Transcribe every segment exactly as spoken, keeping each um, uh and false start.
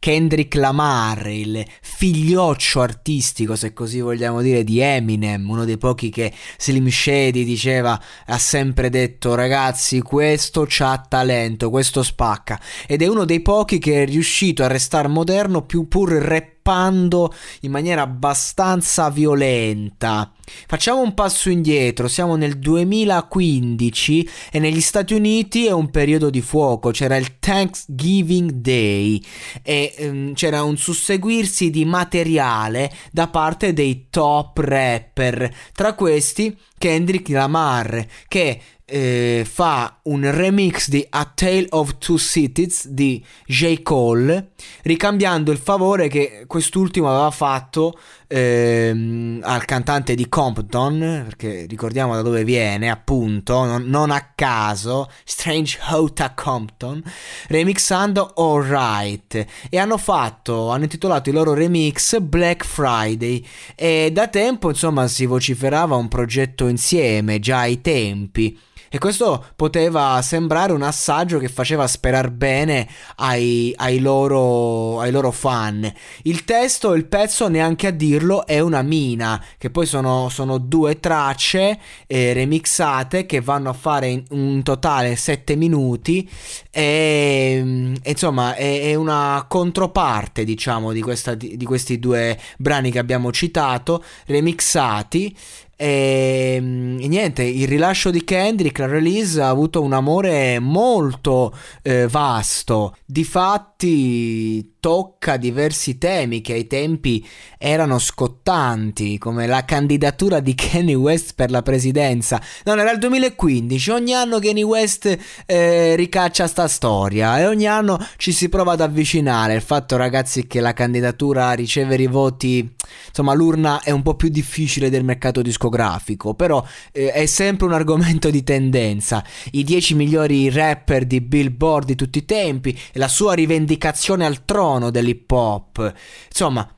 Kendrick Lamar, il figlioccio artistico, se così vogliamo dire, di Eminem, uno dei pochi che Slim Shady diceva, ha sempre detto ragazzi questo c'ha talento, questo spacca, ed è uno dei pochi che è riuscito a restare moderno più pur rappando in maniera abbastanza violenta. Facciamo un passo indietro, siamo nel duemilaquindici e negli Stati Uniti è un periodo di fuoco, c'era il Thanksgiving Day e um, c'era un susseguirsi di materiale da parte dei top rapper, tra questi Kendrick Lamar che eh, fa un remix di A Tale of Two Cities di J. Cole, ricambiando il favore che quest'ultimo aveva fatto ehm, al cantante di Compton, perché ricordiamo da dove viene, appunto, non, non a caso, Straight Outta Compton, remixando All Right, e hanno fatto, hanno intitolato il loro remix Black Friday, e da tempo insomma si vociferava un progetto insieme, già ai tempi. E questo poteva sembrare un assaggio che faceva sperar bene ai, ai, loro, ai loro fan. Il testo, il pezzo, neanche a dirlo, è una mina, che poi sono, sono due tracce eh, remixate che vanno a fare in, in totale sette minuti e, e insomma è, è una controparte, diciamo, di, questa, di, di questi due brani che abbiamo citato, remixati. E, e niente, il rilascio di Kendrick, la release, ha avuto un amore molto eh, vasto. Difatti tocca diversi temi che ai tempi erano scottanti, come la candidatura di Kanye West per la presidenza. Non era il duemilaquindici, ogni anno Kanye West eh, ricaccia sta storia e ogni anno ci si prova ad avvicinare. Il fatto, ragazzi, che la candidatura, ricevere i voti, insomma l'urna è un po' più difficile del mercato discografico discografico, però eh, è sempre un argomento di tendenza. I dieci migliori rapper di Billboard di tutti i tempi e la sua rivendicazione al trono dell'hip hop. Insomma,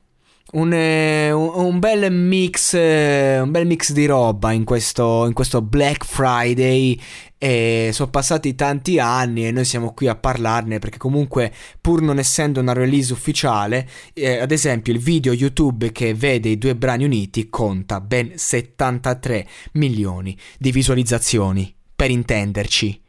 un, eh, un, un bel mix, eh, un bel mix di roba in questo, in questo Black Friday. E sono passati tanti anni e noi siamo qui a parlarne perché comunque, pur non essendo una release ufficiale, eh, ad esempio il video YouTube che vede i due brani uniti conta ben settantatré milioni di visualizzazioni, per intenderci.